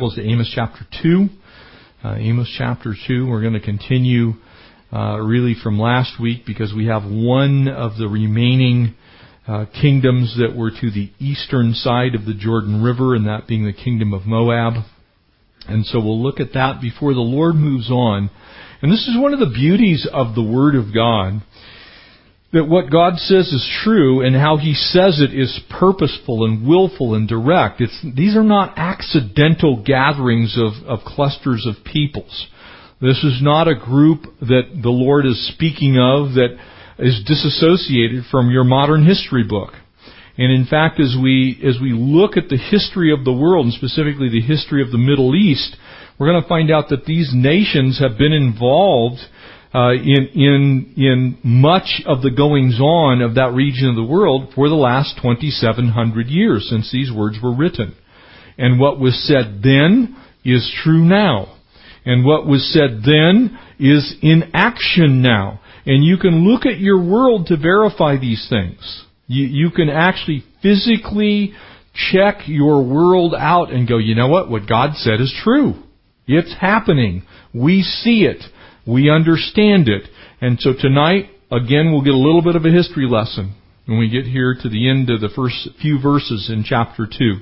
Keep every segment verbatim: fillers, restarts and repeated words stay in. To Amos chapter two. Uh, Amos chapter two. We're going to continue uh, really from last week because we have one of the remaining uh, kingdoms that were to the eastern side of the Jordan River, and that being the kingdom of Moab. And so we'll look at that before the Lord moves on. And this is one of the beauties of the Word of God, that what God says is true, and how He says it is purposeful and willful and direct. It's, these are not accidental gatherings of, of clusters of peoples. This is not a group that the Lord is speaking of that is disassociated from your modern history book. And in fact, as we as we look at the history of the world, and specifically the history of the Middle East, we're going to find out that these nations have been involved Uh, in, in, in much of the goings-on of that region of the world for the last twenty-seven hundred years since these words were written. And what was said then is true now. And what was said then is in action now. And you can look at your world to verify these things. You, you can actually physically check your world out and go, you know what? What God said is true. It's happening. We see it. We understand it. And so tonight, again, we'll get a little bit of a history lesson when we get here to the end of the first few verses in chapter two.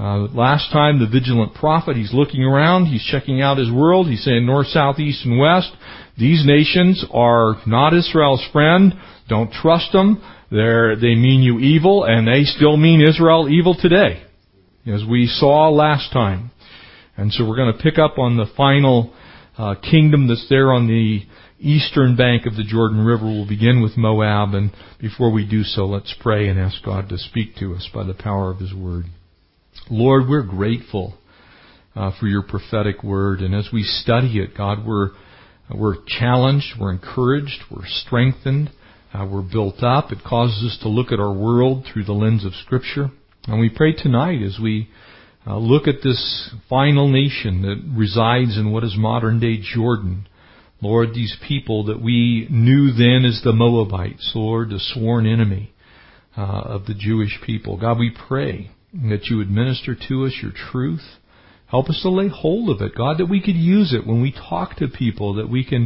Uh, last time, the vigilant prophet, he's looking around, he's checking out his world, he's saying north, south, east, and west. These nations are not Israel's friend. Don't trust them. They're, they mean you evil, and they still mean Israel evil today, as we saw last time. And so we're going to pick up on the final Uh, kingdom that's there on the eastern bank of the Jordan River. We'll begin with Moab, and before we do so, let's pray and ask God to speak to us by the power of His Word. Lord, we're grateful uh, for Your prophetic Word, and as we study it, God, we're we're challenged, we're encouraged, we're strengthened, uh, we're built up. It causes us to look at our world through the lens of Scripture, and we pray tonight as we Uh, look at this final nation that resides in what is modern-day Jordan. Lord, these people that we knew then as the Moabites, Lord, the sworn enemy uh, of the Jewish people. God, we pray that You would minister to us Your truth. Help us to lay hold of it, God, that we could use it when we talk to people, that we can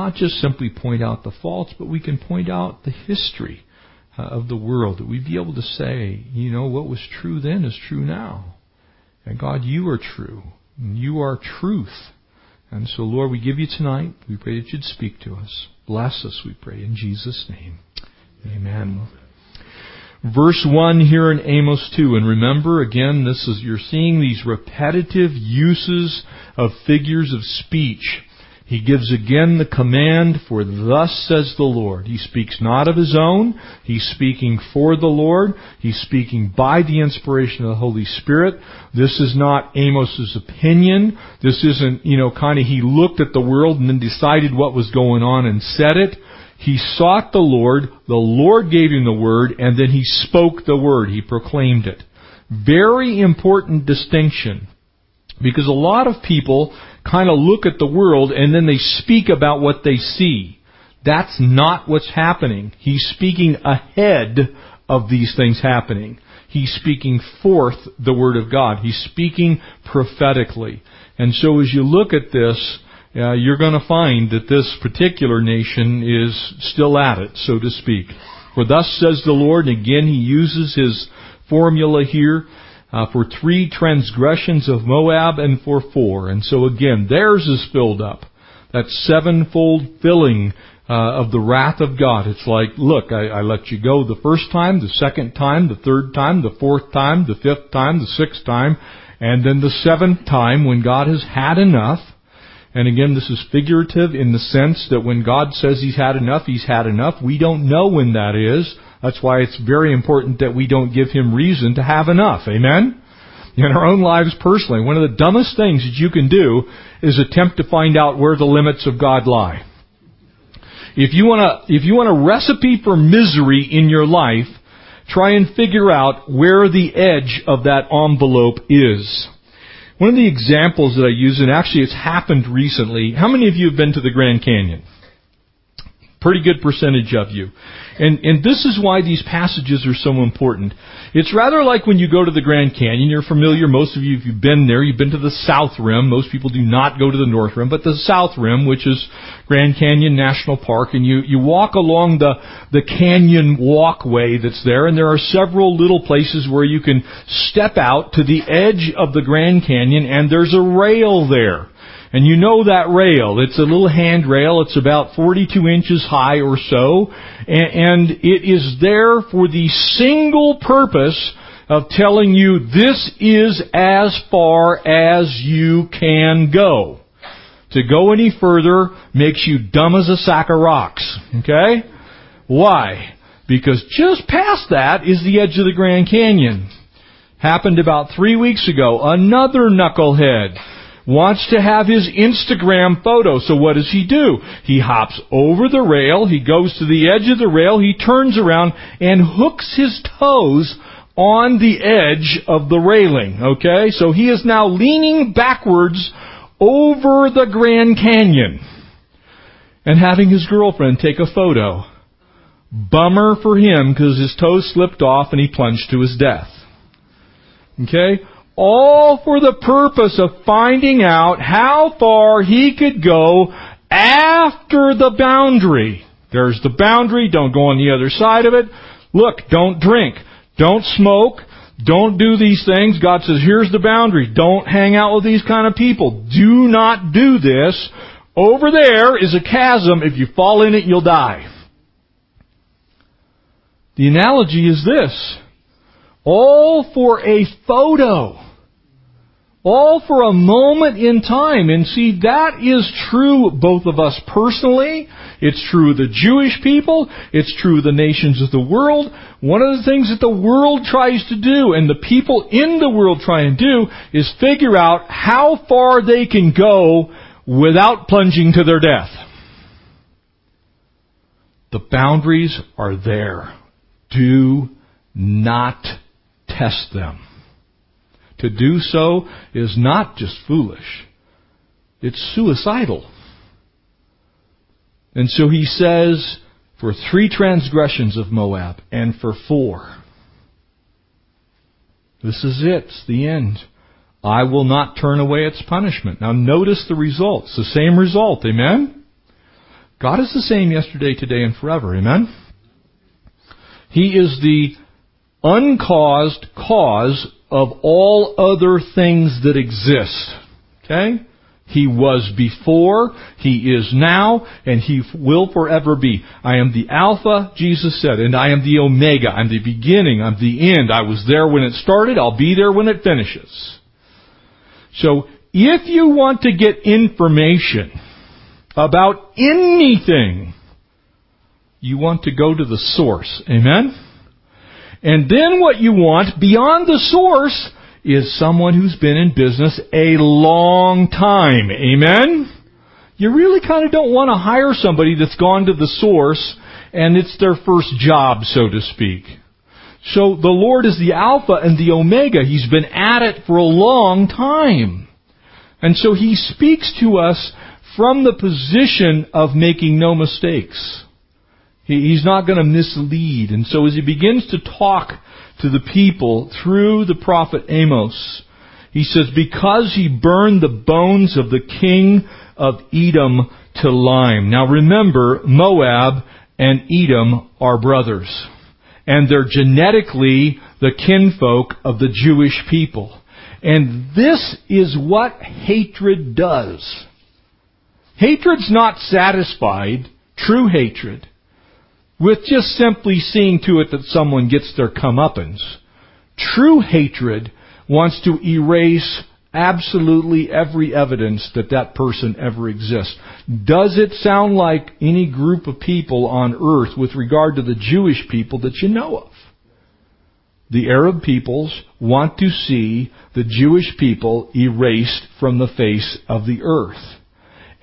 not just simply point out the faults, but we can point out the history uh, of the world, that we'd be able to say, you know, what was true then is true now. And God, You are true. You are truth. And so, Lord, we give You tonight. We pray that You'd speak to us. Bless us, we pray, in Jesus' name. Amen. Verse one here in Amos two. And remember, again, this is you're seeing these repetitive uses of figures of speech. He gives again the command, for thus says the Lord. He speaks not of His own. He's speaking for the Lord. He's speaking by the inspiration of the Holy Spirit. This is not Amos's opinion. This isn't, you know, kind of he looked at the world and then decided what was going on and said it. He sought the Lord. The Lord gave him the word, and then he spoke the word. He proclaimed it. Very important distinction. Because a lot of people kind of look at the world and then they speak about what they see. That's not what's happening. He's speaking ahead of these things happening. He's speaking forth the Word of God. He's speaking prophetically. And so as you look at this, uh, you're going to find that this particular nation is still at it, so to speak. For thus says the Lord, and again he uses his formula here, Uh, for three transgressions of Moab and for four. And so again, theirs is filled up. That sevenfold filling uh, of the wrath of God. It's like, look, I, I let you go the first time, the second time, the third time, the fourth time, the fifth time, the sixth time, and then the seventh time when God has had enough. And again, this is figurative in the sense that when God says He's had enough, He's had enough. We don't know when that is. That's why it's very important that we don't give Him reason to have enough. Amen? In our own lives personally, one of the dumbest things that you can do is attempt to find out where the limits of God lie. If you want to, if you want a recipe for misery in your life, try and figure out where the edge of that envelope is. One of the examples that I use, and actually it's happened recently, how many of you have been to the Grand Canyon? Pretty good percentage of you. And, and this is why these passages are so important. It's rather like when you go to the Grand Canyon. You're familiar, most of you, if you've been there, you've been to the South Rim. Most people do not go to the North Rim, but the South Rim, which is Grand Canyon National Park, and you, you walk along the, the canyon walkway that's there, and there are several little places where you can step out to the edge of the Grand Canyon, and there's a rail there. And you know that rail. It's a little handrail. It's about forty-two inches high or so. And it is there for the single purpose of telling you this is as far as you can go. To go any further makes you dumb as a sack of rocks. Okay? Why? Because just past that is the edge of the Grand Canyon. Happened about three weeks ago. Another knucklehead wants to have his Instagram photo. So what does he do? He hops over the rail, he goes to the edge of the rail, he turns around and hooks his toes on the edge of the railing. Okay? So he is now leaning backwards over the Grand Canyon and having his girlfriend take a photo. Bummer for him, because his toes slipped off and he plunged to his death. Okay? All for the purpose of finding out how far he could go after the boundary. There's the boundary. Don't go on the other side of it. Look, don't drink. Don't smoke. Don't do these things. God says, here's the boundary. Don't hang out with these kind of people. Do not do this. Over there is a chasm. If you fall in it, you'll die. The analogy is this. All for a photo. All for a moment in time. And see, that is true both of us personally. It's true of the Jewish people. It's true of the nations of the world. One of the things that the world tries to do, and the people in the world try and do, is figure out how far they can go without plunging to their death. The boundaries are there. Do not test them. To do so is not just foolish. It's suicidal. And so he says, for three transgressions of Moab, and for four. This is it. It's the end. I will not turn away its punishment. Now notice the results. The same result. Amen? God is the same yesterday, today, and forever. Amen? He is the uncaused cause of all other things that exist. Okay? He was before, He is now, and He will forever be. I am the Alpha, Jesus said, and I am the Omega. I'm the beginning, I'm the end. I was there when it started, I'll be there when it finishes. So, if you want to get information about anything, you want to go to the source. Amen? And then what you want beyond the source is someone who's been in business a long time. Amen? You really kind of don't want to hire somebody that's gone to the source and it's their first job, so to speak. So the Lord is the Alpha and the Omega. He's been at it for a long time. And so He speaks to us from the position of making no mistakes. He's not going to mislead. And so as he begins to talk to the people through the prophet Amos, he says, because he burned the bones of the king of Edom to lime. Now remember, Moab and Edom are brothers. And they're genetically the kinfolk of the Jewish people. And this is what hatred does. Hatred's not satisfied, true hatred, with just simply seeing to it that someone gets their comeuppance. True hatred wants to erase absolutely every evidence that that person ever exists. Does it sound like any group of people on earth with regard to the Jewish people that you know of? The Arab peoples want to see the Jewish people erased from the face of the earth.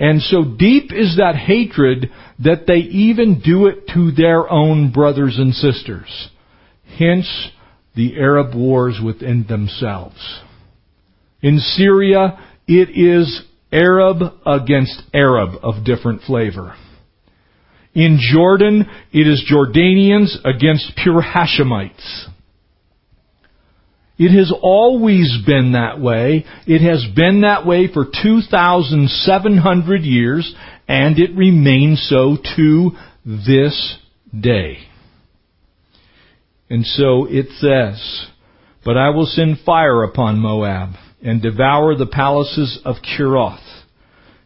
And so deep is that hatred that they even do it to their own brothers and sisters. Hence, the Arab wars within themselves. In Syria, it is Arab against Arab of different flavor. In Jordan, it is Jordanians against pure Hashemites. It has always been that way. It has been that way for two thousand seven hundred years, and it remains so to this day. And so it says, "But I will send fire upon Moab, and devour the palaces of Kiroth.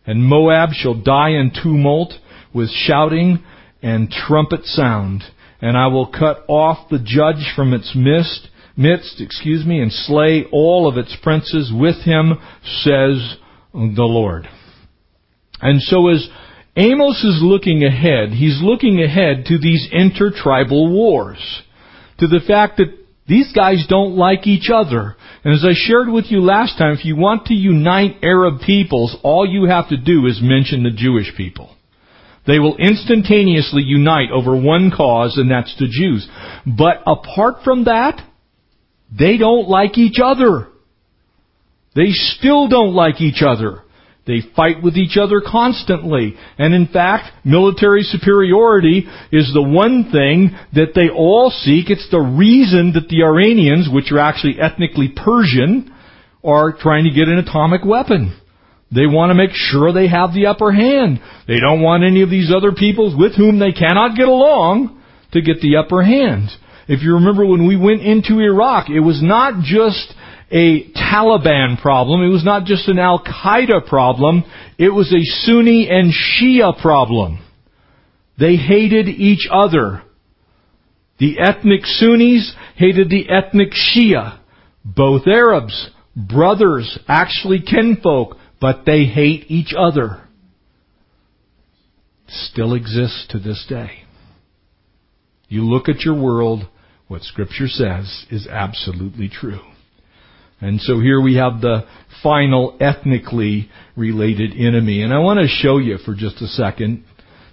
And Moab shall die in tumult, with shouting and trumpet sound. And I will cut off the judge from its midst, midst, excuse me, and slay all of its princes with him, says the Lord." And so as Amos is looking ahead, he's looking ahead to these intertribal wars, to the fact that these guys don't like each other. And as I shared with you last time, if you want to unite Arab peoples, all you have to do is mention the Jewish people. They will instantaneously unite over one cause, and that's the Jews. But apart from that, they don't like each other. They still don't like each other. They fight with each other constantly. And in fact, military superiority is the one thing that they all seek. It's the reason that the Iranians, which are actually ethnically Persian, are trying to get an atomic weapon. They want to make sure they have the upper hand. They don't want any of these other peoples with whom they cannot get along to get the upper hand. If you remember when we went into Iraq, it was not just a Taliban problem. It was not just an Al-Qaeda problem. It was a Sunni and Shia problem. They hated each other. The ethnic Sunnis hated the ethnic Shia. Both Arabs, brothers, actually kinfolk, but they hate each other. Still exists to this day. You look at your world, what Scripture says is absolutely true. And so here we have the final ethnically related enemy. And I want to show you for just a second,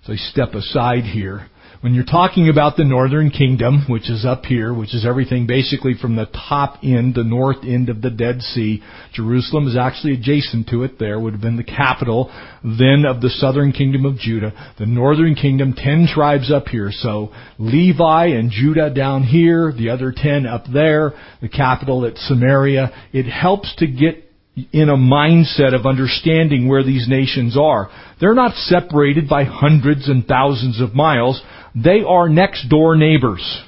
so I step aside here. When you're talking about the northern kingdom, which is up here, which is everything basically from the top end, the north end of the Dead Sea, Jerusalem is actually adjacent to it there, would have been the capital then of the southern kingdom of Judah. The northern kingdom, ten tribes up here. So Levi and Judah down here, the other ten up there, the capital at Samaria. It helps to get in a mindset of understanding where these nations are. They're not separated by hundreds and thousands of miles. They are next door neighbors.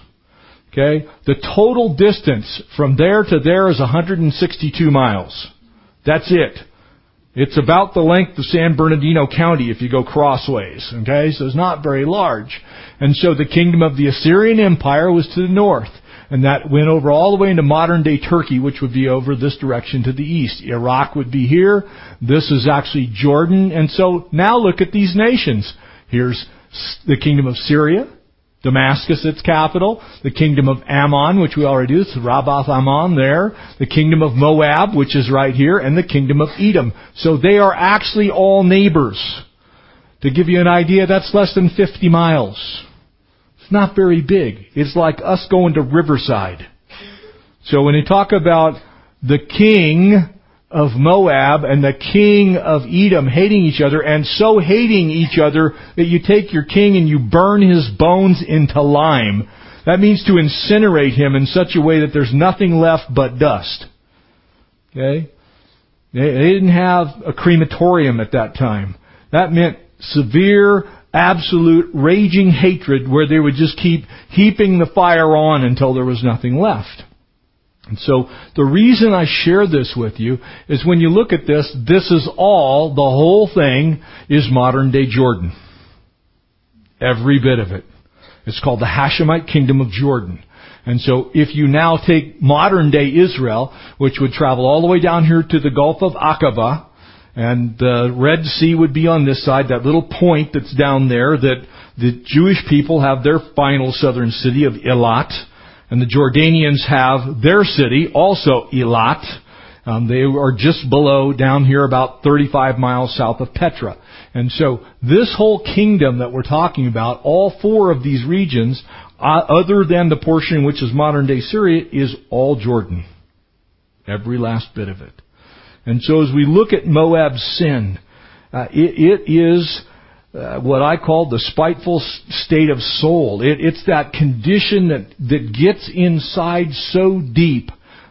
Okay? The total distance from there to there is one hundred sixty-two miles. That's it. It's about the length of San Bernardino County if you go crossways. Okay? So it's not very large. And so the kingdom of the Assyrian Empire was to the north. And that went over all the way into modern-day Turkey, which would be over this direction to the east. Iraq would be here. This is actually Jordan. And so now look at these nations. Here's the kingdom of Syria, Damascus, its capital. The kingdom of Ammon, which we already do. It's Rabath Ammon there. The kingdom of Moab, which is right here. And the kingdom of Edom. So they are actually all neighbors. To give you an idea, that's less than fifty miles. It's not very big. It's like us going to Riverside. So when they talk about the king of Moab and the king of Edom hating each other, and so hating each other that you take your king and you burn his bones into lime, that means to incinerate him in such a way that there's nothing left but dust. Okay? They didn't have a crematorium at that time. That meant severe, absolute, raging hatred where they would just keep heaping the fire on until there was nothing left. And so the reason I share this with you is when you look at this, this is all, the whole thing is modern-day Jordan. Every bit of it. It's called the Hashemite Kingdom of Jordan. And so if you now take modern-day Israel, which would travel all the way down here to the Gulf of Aqaba, and the Red Sea would be on this side, that little point that's down there that the Jewish people have their final southern city of Eilat, and the Jordanians have their city, also Eilat. Um, they are just below, down here about thirty-five miles south of Petra. And so this whole kingdom that we're talking about, all four of these regions, uh, other than the portion which is modern-day Syria, is all Jordan. Every last bit of it. And so as we look at Moab's sin, uh, it, it is uh, what I call the spiteful state of soul. It, it's that condition that, that gets inside so deep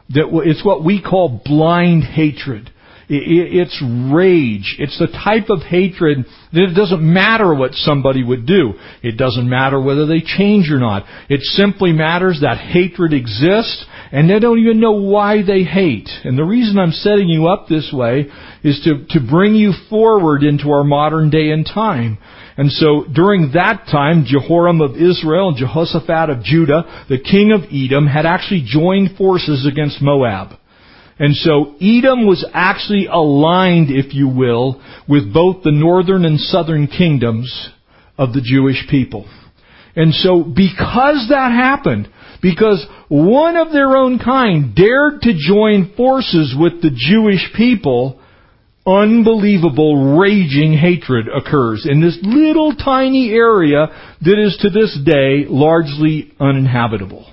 that it's what we call blind hatred. It's rage. It's the type of hatred that it doesn't matter what somebody would do. It doesn't matter whether they change or not. It simply matters that hatred exists, and they don't even know why they hate. And the reason I'm setting you up this way is to, to bring you forward into our modern day and time. And so during that time, Jehoram of Israel and Jehoshaphat of Judah, the king of Edom, had actually joined forces against Moab. And so Edom was actually aligned, if you will, with both the northern and southern kingdoms of the Jewish people. And so because that happened, because one of their own kind dared to join forces with the Jewish people, unbelievable, raging hatred occurs in this little tiny area that is to this day largely uninhabitable.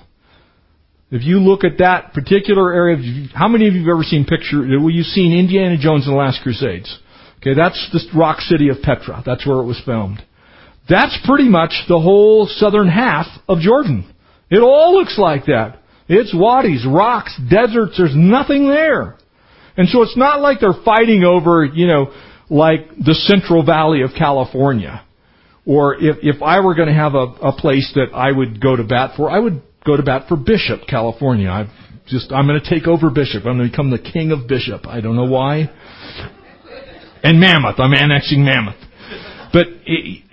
If you look at that particular area, how many of you have ever seen pictures? Well, you've seen Indiana Jones and the Last Crusades. Okay, that's the rock city of Petra. That's where it was filmed. That's pretty much the whole southern half of Jordan. It all looks like that. It's wadis, rocks, deserts. There's nothing there. And so it's not like they're fighting over, you know, like the Central Valley of California. Or if, if I were going to have a, a place that I would go to bat for, I would go to bat for Bishop, California. I've just, I'm going to take over Bishop. I'm going to become the king of Bishop. I don't know why. And Mammoth. I'm annexing Mammoth. But it,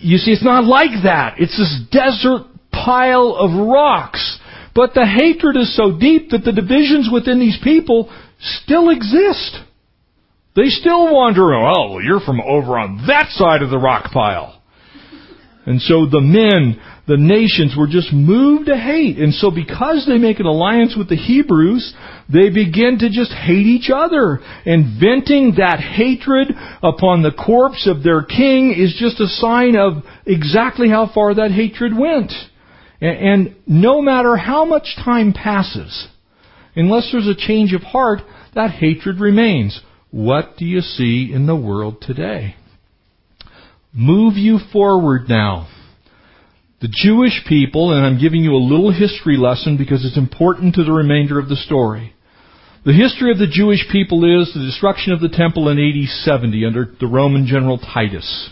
you see, it's not like that. It's this desert pile of rocks. But the hatred is so deep that the divisions within these people still exist. They still wander around. Oh, you're from over on that side of the rock pile. And so the men, the nations were just moved to hate. And so because they make an alliance with the Hebrews, they begin to just hate each other. And venting that hatred upon the corpse of their king is just a sign of exactly how far that hatred went. And, and no matter how much time passes, unless there's a change of heart, that hatred remains. What do you see in the world today? Move you forward now. The Jewish people, and I'm giving you a little history lesson because it's important to the remainder of the story. The history of the Jewish people is the destruction of the temple in A D seventy under the Roman general Titus.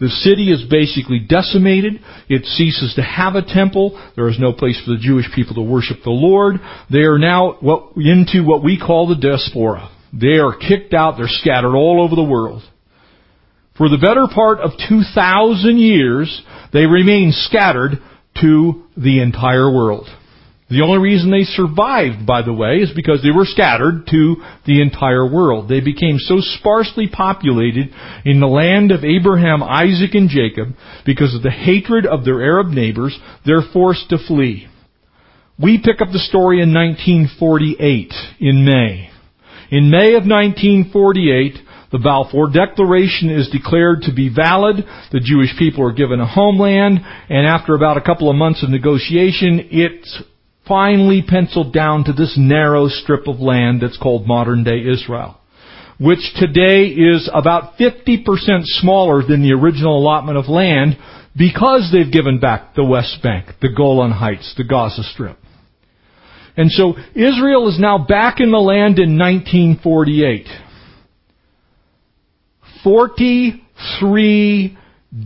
The city is basically decimated. It ceases to have a temple. There is no place for the Jewish people to worship the Lord. They are now what, into what we call the diaspora. They are kicked out. They're scattered all over the world. For the better part of two thousand years, they remain scattered to the entire world. The only reason they survived, by the way, is because they were scattered to the entire world. They became so sparsely populated in the land of Abraham, Isaac, and Jacob because of the hatred of their Arab neighbors, they're forced to flee. We pick up the story in nineteen forty-eight, in May. In May of nineteen forty-eight, the Balfour Declaration is declared to be valid. The Jewish people are given a homeland. And after about a couple of months of negotiation, it's finally penciled down to this narrow strip of land that's called modern-day Israel, which today is about fifty percent smaller than the original allotment of land because they've given back the West Bank, the Golan Heights, the Gaza Strip. And so Israel is now back in the land in nineteen forty-eight. Forty-three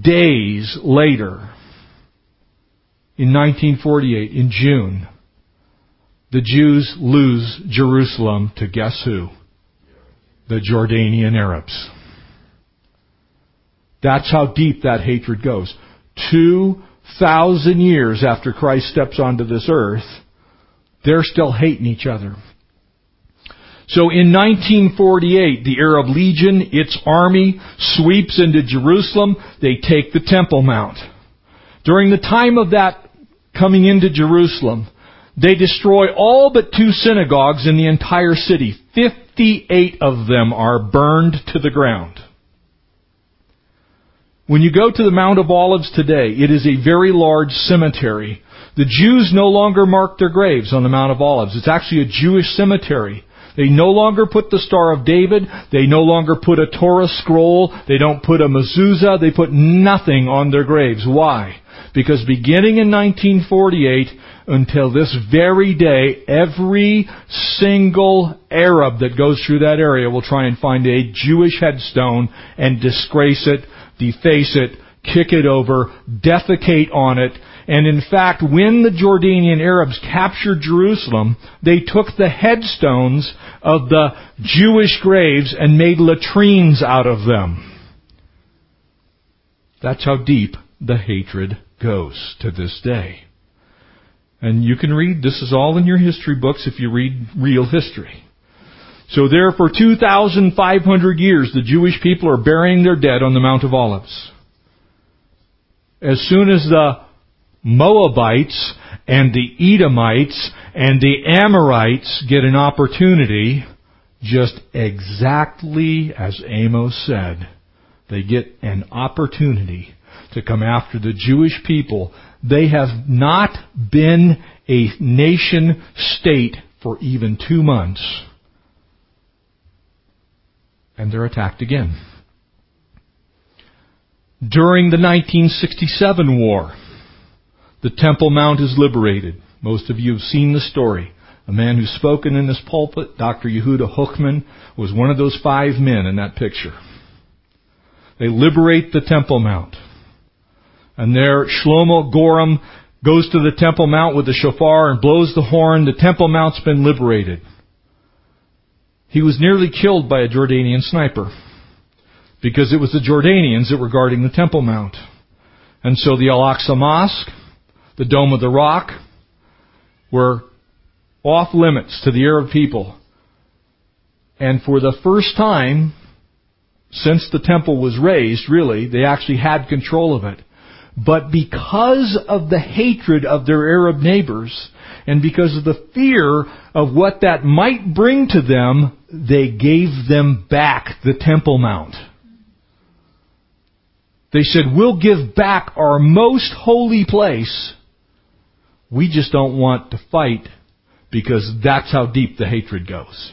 days later, in nineteen forty-eight, in June, the Jews lose Jerusalem to guess who? The Jordanian Arabs. That's how deep that hatred goes. Two thousand years after Christ steps onto this earth, they're still hating each other. So in nineteen forty-eight, the Arab Legion, its army, sweeps into Jerusalem. They take the Temple Mount. During the time of that coming into Jerusalem, they destroy all but two synagogues in the entire city. Fifty-eight of them are burned to the ground. When you go to the Mount of Olives today, it is a very large cemetery. The Jews no longer mark their graves on the Mount of Olives. It's actually a Jewish cemetery. They no longer put the Star of David. They no longer put a Torah scroll. They don't put a mezuzah. They put nothing on their graves. Why? Because beginning in nineteen forty-eight until this very day, every single Arab that goes through that area will try and find a Jewish headstone and disgrace it, deface it, kick it over, defecate on it. And in fact, when the Jordanian Arabs captured Jerusalem, they took the headstones of the Jewish graves and made latrines out of them. That's how deep the hatred goes to this day. And you can read, this is all in your history books if you read real history. So there for two thousand five hundred years, the Jewish people are burying their dead on the Mount of Olives. As soon as the Moabites and the Edomites and the Amorites get an opportunity, just exactly as Amos said, they get an opportunity to come after the Jewish people. They have not been a nation state for even two months. And they're attacked again. During the nineteen sixty-seven war, the Temple Mount is liberated. Most of you have seen the story. A man who's spoken in this pulpit, Doctor Yehuda Hochman, was one of those five men in that picture. They liberate the Temple Mount. And there, Shlomo Gorham goes to the Temple Mount with the shofar and blows the horn. The Temple Mount's been liberated. He was nearly killed by a Jordanian sniper because it was the Jordanians that were guarding the Temple Mount. And so the Al-Aqsa Mosque, the Dome of the Rock, were off limits to the Arab people. And for the first time since the temple was razed, really, they actually had control of it. But because of the hatred of their Arab neighbors and because of the fear of what that might bring to them, they gave them back the Temple Mount. They said, we'll give back our most holy place. We just don't want to fight because that's how deep the hatred goes.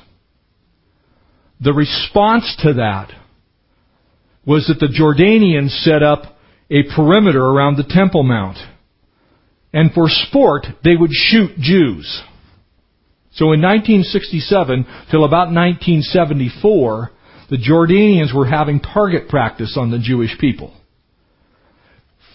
The response to that was that the Jordanians set up a perimeter around the Temple Mount. And for sport, they would shoot Jews. So in nineteen sixty-seven till about nineteen seventy-four, the Jordanians were having target practice on the Jewish people.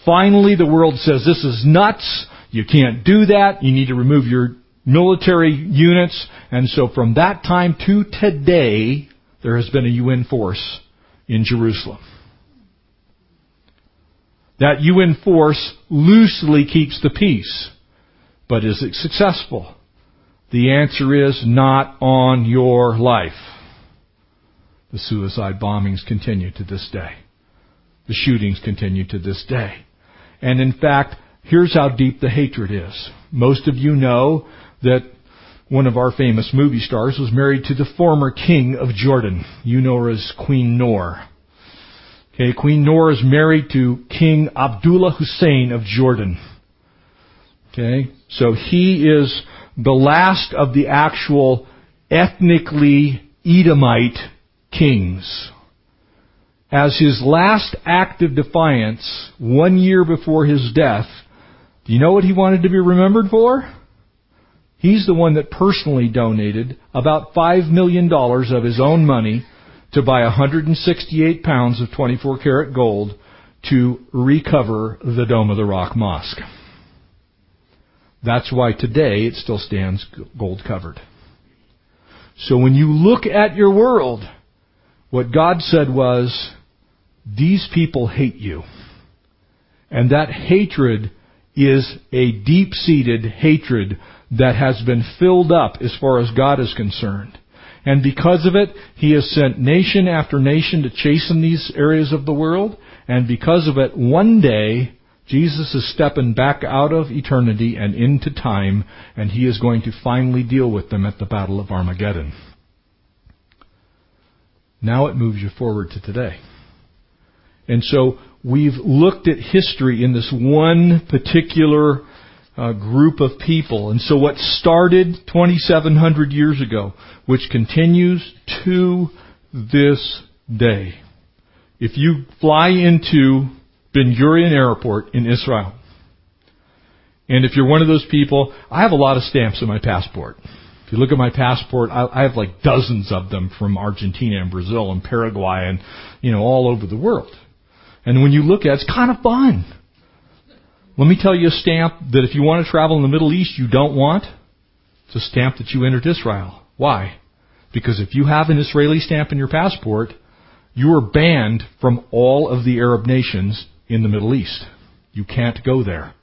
Finally, the world says, this is nuts. You can't do that. You need to remove your military units. And so from that time to today, there has been a U N force in Jerusalem. That U N force loosely keeps the peace. But is it successful? The answer is not on your life. The suicide bombings continue to this day. The shootings continue to this day. And in fact, here's how deep the hatred is. Most of you know that one of our famous movie stars was married to the former king of Jordan. You know her as Queen Noor. Okay, Queen Noor is married to King Abdullah Hussein of Jordan. Okay, so he is the last of the actual ethnically Edomite kings. As his last act of defiance, one year before his death, do you know what he wanted to be remembered for? He's the one that personally donated about five million dollars of his own money to buy one hundred sixty-eight pounds of twenty-four karat gold to recover the Dome of the Rock Mosque. That's why today it still stands gold covered. So when you look at your world, what God said was, these people hate you. And that hatred is a deep-seated hatred that has been filled up as far as God is concerned. And because of it, He has sent nation after nation to chasten these areas of the world. And because of it, one day, Jesus is stepping back out of eternity and into time, and He is going to finally deal with them at the Battle of Armageddon. Now it moves you forward to today. And so we've looked at history in this one particular uh, group of people. And so what started twenty-seven hundred years ago, which continues to this day. If you fly into Ben Gurion Airport in Israel, and if you're one of those people, I have a lot of stamps in my passport. If you look at my passport, I, I have like dozens of them from Argentina and Brazil and Paraguay and, you know, all over the world. And when you look at it, it's kind of fun. Let me tell you a stamp that if you want to travel in the Middle East you don't want, it's a stamp that you entered Israel. Why? Because if you have an Israeli stamp in your passport, you are banned from all of the Arab nations in the Middle East. You can't go there.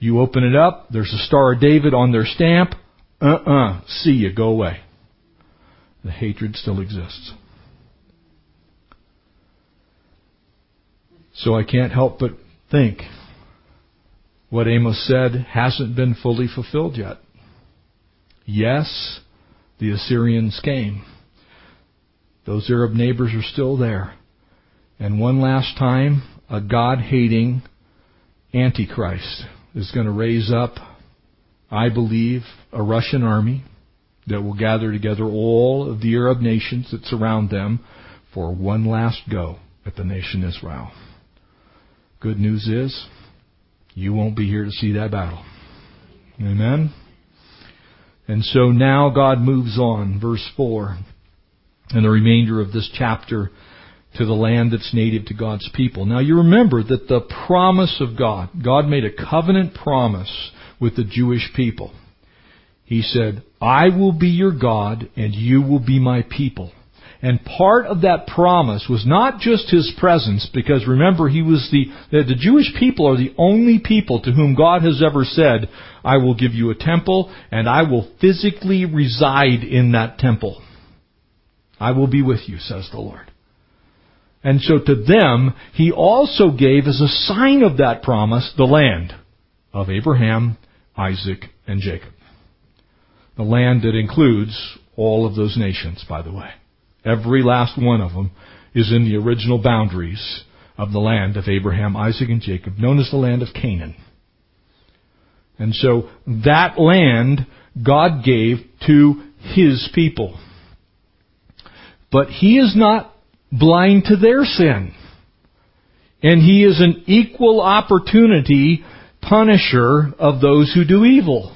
You open it up, there's a Star of David on their stamp. Uh-uh. See you. Go away. The hatred still exists. So I can't help but think what Amos said hasn't been fully fulfilled yet. Yes, the Assyrians came. Those Arab neighbors are still there. And one last time, a God-hating Antichrist is going to raise up, I believe, a Russian army that will gather together all of the Arab nations that surround them for one last go at the nation Israel. Good news is, you won't be here to see that battle. Amen? And so now God moves on, verse four, and the remainder of this chapter, to the land that's native to God's people. Now you remember that the promise of God, God made a covenant promise with the Jewish people. He said, I will be your God and you will be my people. And part of that promise was not just his presence, because remember, he was the, the Jewish people are the only people to whom God has ever said, I will give you a temple and I will physically reside in that temple. I will be with you, says the Lord. And so to them, he also gave as a sign of that promise the land of Abraham, Isaac, and Jacob. The land that includes all of those nations, by the way. Every last one of them is in the original boundaries of the land of Abraham, Isaac, and Jacob, known as the land of Canaan. And so that land God gave to his people. But he is not blind to their sin. And he is an equal opportunity punisher of those who do evil.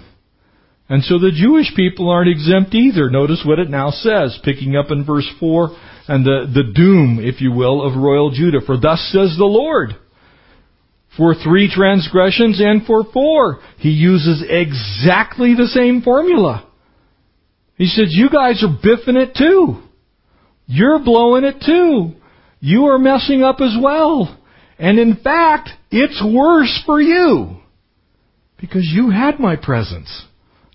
And so the Jewish people aren't exempt either. Notice what it now says, picking up in verse four, and the, the doom, if you will, of royal Judah. For thus says the Lord, for three transgressions and for four. He uses exactly the same formula. He says, you guys are biffing it too. You're blowing it too. You are messing up as well. And in fact, it's worse for you. Because you had my presence.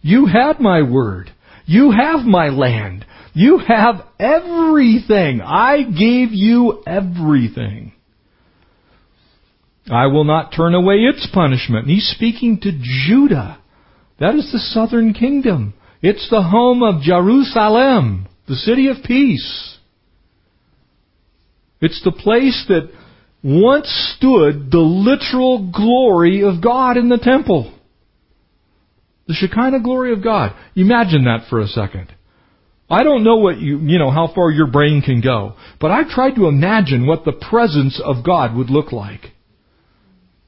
You had my word. You have my land. You have everything. I gave you everything. I will not turn away its punishment. And he's speaking to Judah. That is the southern kingdom. It's the home of Jerusalem, the city of peace. It's the place that once stood the literal glory of God in the temple. The Shekinah glory of God. Imagine that for a second. I don't know what you, you know, how far your brain can go, but I've tried to imagine what the presence of God would look like.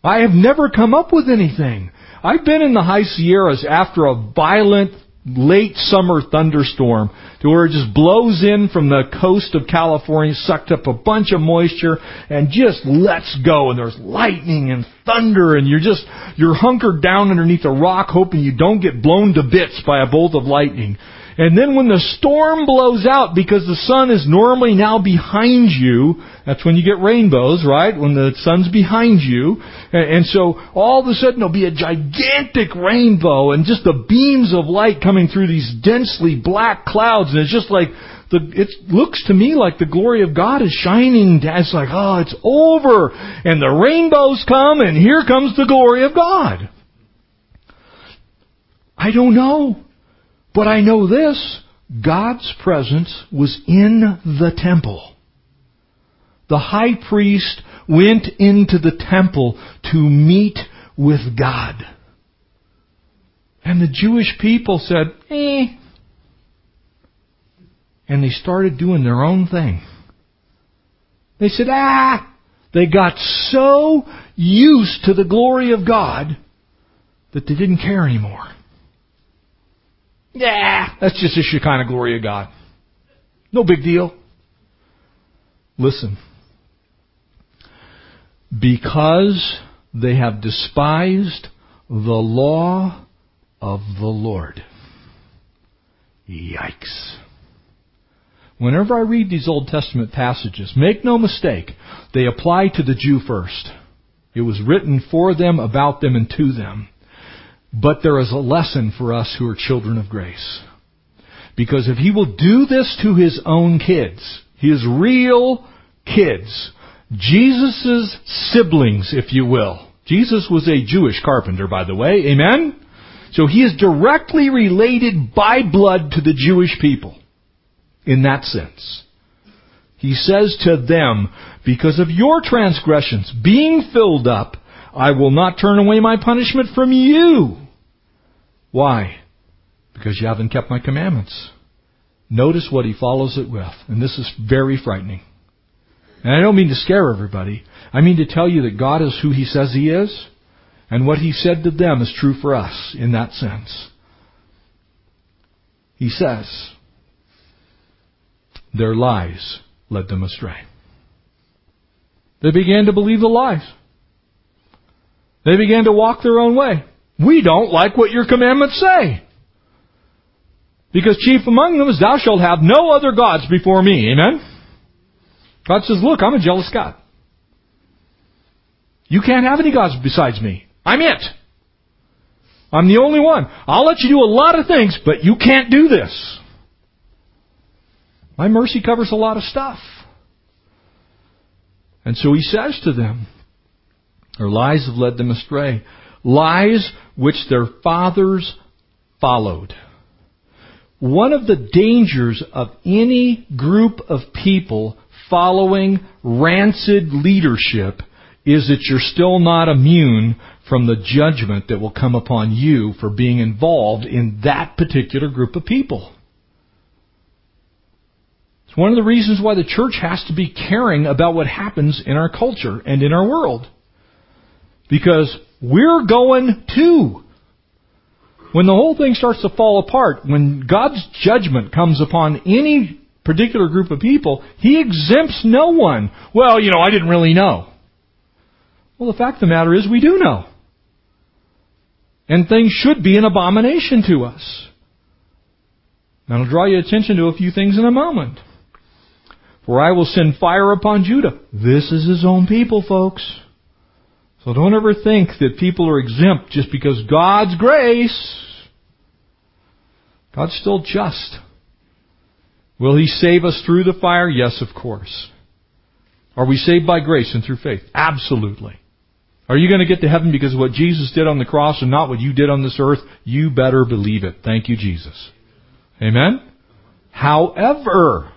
I have never come up with anything. I've been in the high Sierras after a violent late summer thunderstorm to where it just blows in from the coast of California, sucked up a bunch of moisture, and just lets go. And there's lightning and thunder, and you're just, you're hunkered down underneath a rock hoping you don't get blown to bits by a bolt of lightning. And then when the storm blows out, because the sun is normally now behind you, that's when you get rainbows, right? When the sun's behind you. And so all of a sudden there'll be a gigantic rainbow and just the beams of light coming through these densely black clouds. And it's just like, the, it looks to me like the glory of God is shining. It's like, oh, it's over. And the rainbows come, and here comes the glory of God. I don't know. But I know this, God's presence was in the temple. The high priest went into the temple to meet with God. And the Jewish people said, eh. And they started doing their own thing. They said, ah. They got so used to the glory of God that they didn't care anymore. Yeah, that's just the Shekinah glory of God. No big deal. Listen. Because they have despised the law of the Lord. Yikes. Whenever I read these Old Testament passages, make no mistake, they apply to the Jew first. It was written for them, about them, and to them. But there is a lesson for us who are children of grace. Because if he will do this to his own kids, his real kids, Jesus' siblings, if you will. Jesus was a Jewish carpenter, by the way. Amen? So he is directly related by blood to the Jewish people. In that sense. He says to them, because of your transgressions being filled up, I will not turn away my punishment from you. Why? Because you haven't kept my commandments. Notice what he follows it with. And this is very frightening. And I don't mean to scare everybody. I mean to tell you that God is who he says he is. And what he said to them is true for us in that sense. He says, their lies led them astray. They began to believe the lies. They began to walk their own way. We don't like what your commandments say. Because chief among them is, thou shalt have no other gods before me. Amen? God says, look, I'm a jealous God. You can't have any gods besides me. I'm it. I'm the only one. I'll let you do a lot of things, but you can't do this. My mercy covers a lot of stuff. And so he says to them, their lies have led them astray. Lies which their fathers followed. One of the dangers of any group of people following rancid leadership is that you're still not immune from the judgment that will come upon you for being involved in that particular group of people. It's one of the reasons why the church has to be caring about what happens in our culture and in our world. Because we're going too. When the whole thing starts to fall apart, when God's judgment comes upon any particular group of people, He exempts no one. Well, you know, I didn't really know. Well, the fact of the matter is we do know. And things should be an abomination to us. And I'll draw your attention to a few things in a moment. For I will send fire upon Judah. This is his own people, folks. So don't ever think that people are exempt just because God's grace. God's still just. Will He save us through the fire? Yes, of course. Are we saved by grace and through faith? Absolutely. Are you going to get to heaven because of what Jesus did on the cross and not what you did on this earth? You better believe it. Thank you, Jesus. Amen? However,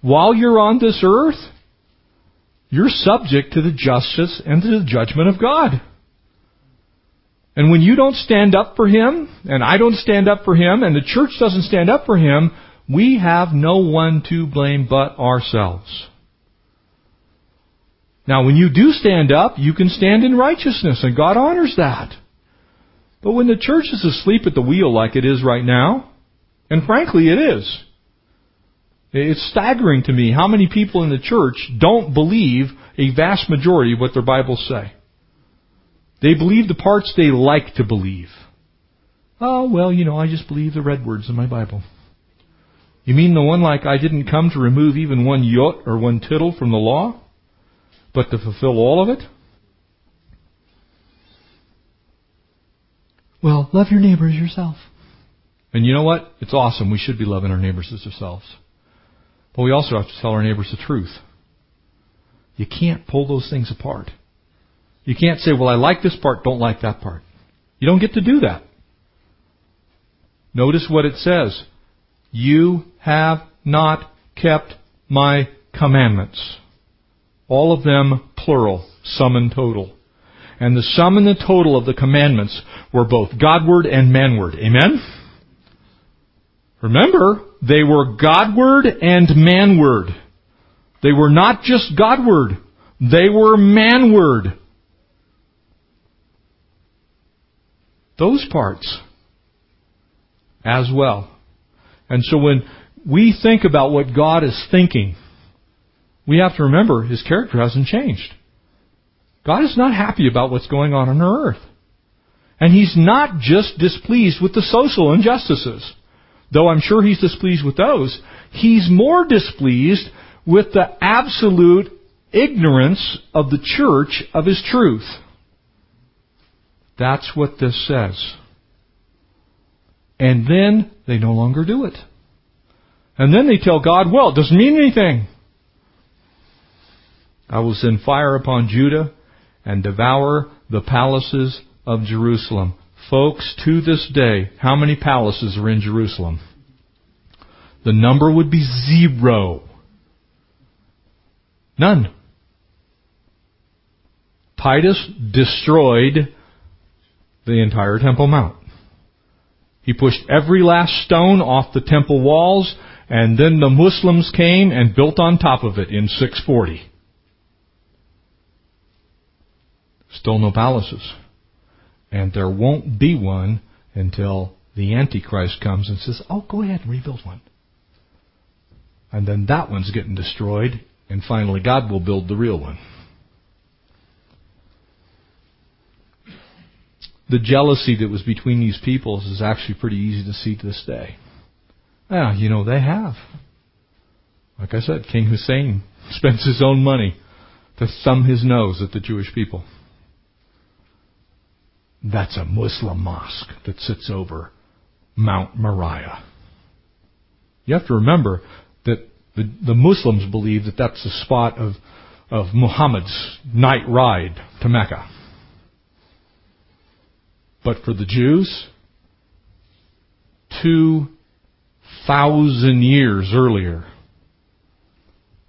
while you're on this earth, you're subject to the justice and to the judgment of God. And when you don't stand up for Him, and I don't stand up for Him, and the church doesn't stand up for Him, we have no one to blame but ourselves. Now, when you do stand up, you can stand in righteousness, and God honors that. But when the church is asleep at the wheel like it is right now, and frankly it is, it's staggering to me how many people in the church don't believe a vast majority of what their Bibles say. They believe the parts they like to believe. Oh, well, you know, I just believe the red words in my Bible. You mean the one like, I didn't come to remove even one jot or one tittle from the law, but to fulfill all of it? Well, love your neighbor as yourself. And you know what? It's awesome. We should be loving our neighbors as ourselves. But we also have to tell our neighbors the truth. You can't pull those things apart. You can't say, well, I like this part, don't like that part. You don't get to do that. Notice what it says. You have not kept my commandments. All of them, plural, sum and total. and the sum and the total of the commandments were both Godward and manward. Amen? Remember, they were Godward and manward. They were not just Godward. They were manward. Those parts as well. And so when we think about what God is thinking, we have to remember His character hasn't changed. God is not happy about what's going on on our earth. And He's not just displeased with the social injustices. Though I'm sure He's displeased with those, He's more displeased with the absolute ignorance of the church of His truth. That's what this says. And then they no longer do it. And then they tell God, well, it doesn't mean anything. I will send fire upon Judah and devour the palaces of Jerusalem. Folks, to this day, how many palaces are in Jerusalem? The number would be zero. None. Titus destroyed the entire Temple Mount. He pushed every last stone off the temple walls, and then the Muslims came and built on top of it in six forty. Still no palaces. And there won't be one until the Antichrist comes and says, oh, go ahead and rebuild one. And then that one's getting destroyed, and finally God will build the real one. The jealousy that was between these peoples is actually pretty easy to see to this day. Well, you know, they have. Like I said, King Hussein spends his own money to thumb his nose at the Jewish people. That's a Muslim mosque that sits over Mount Moriah. You have to remember that the, the Muslims believe that that's the spot of, of Muhammad's night ride to Mecca. But for the Jews, two thousand years earlier,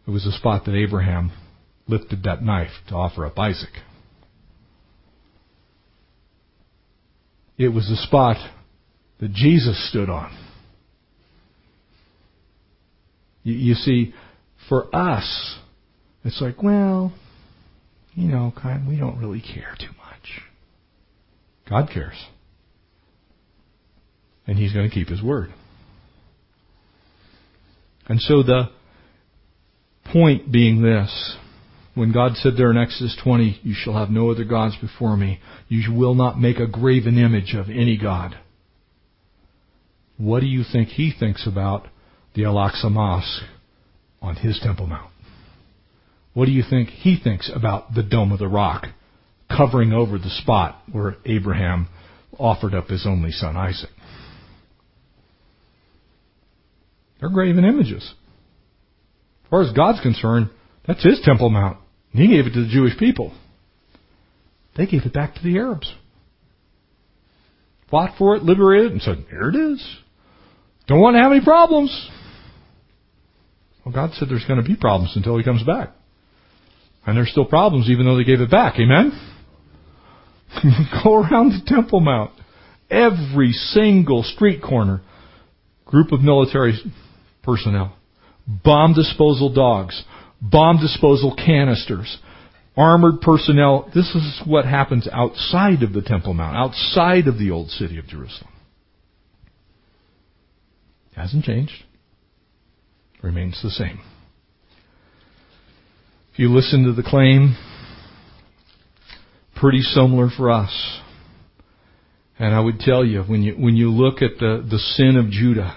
it was the spot that Abraham lifted that knife to offer up Isaac. It was the spot that Jesus stood on. You, you see, for us, it's like, well, you know, kind, we don't really care too much. God cares. And He's going to keep His word. And so the point being this, when God said there in Exodus twenty, you shall have no other gods before me. You will not make a graven image of any god. What do you think He thinks about the Al-Aqsa Mosque on His Temple Mount? What do you think He thinks about the Dome of the Rock covering over the spot where Abraham offered up his only son Isaac? They're graven images. As far as God's concerned, that's His Temple Mount. He gave it to the Jewish people. They gave it back to the Arabs. Fought for it, liberated it, and said, here it is. Don't want to have any problems. Well, God said there's going to be problems until He comes back. And there's still problems even though they gave it back. Amen? Go around the Temple Mount. Every single street corner. Group of military personnel. Bomb disposal dogs. Bomb disposal canisters, armored personnel. This is what happens outside of the Temple Mount, outside of the old city of Jerusalem. It hasn't changed. It remains the same. If you listen to the claim, pretty similar for us. And I would tell you, when you when you look at the, the sin of Judah,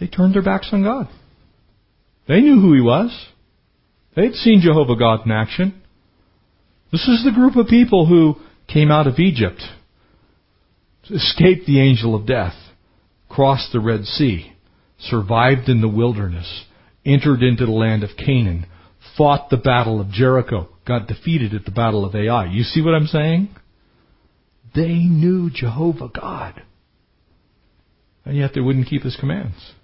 they turned their backs on God. They knew who He was. They'd seen Jehovah God in action. This is the group of people who came out of Egypt, escaped the angel of death, crossed the Red Sea, survived in the wilderness, entered into the land of Canaan, fought the battle of Jericho, got defeated at the battle of Ai. You see what I'm saying? They knew Jehovah God. And yet they wouldn't keep His commands.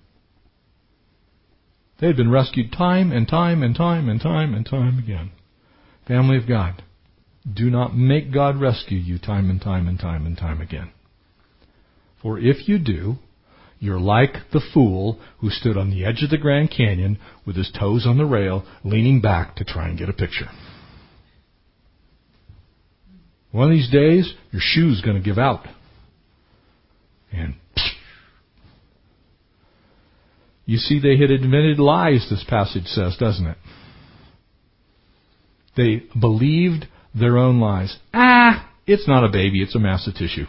They had been rescued time and time and time and time and time again. Family of God, Do not make God rescue you time and time and time and time again. For if you do, you're like the fool who stood on the edge of the Grand Canyon with his toes on the rail, leaning back to try and get a picture. One of these days, your shoe's going to give out. And psh, you see, they had invented lies, this passage says, doesn't it? They believed their own lies. Ah, it's not a baby, it's a mass of tissue.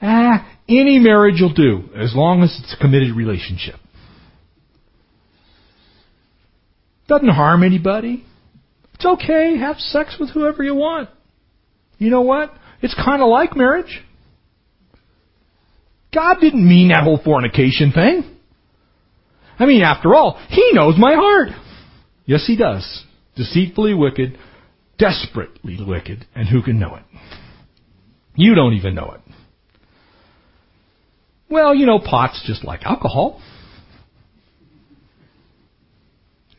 Ah, any marriage will do, as long as it's a committed relationship. Doesn't harm anybody. It's okay, have sex with whoever you want. You know what? It's kind of like marriage. God didn't mean that whole fornication thing. I mean, after all, He knows my heart. Yes, He does. Deceitfully wicked, desperately wicked, and who can know it? You don't even know it. Well, you know, pot's just like alcohol.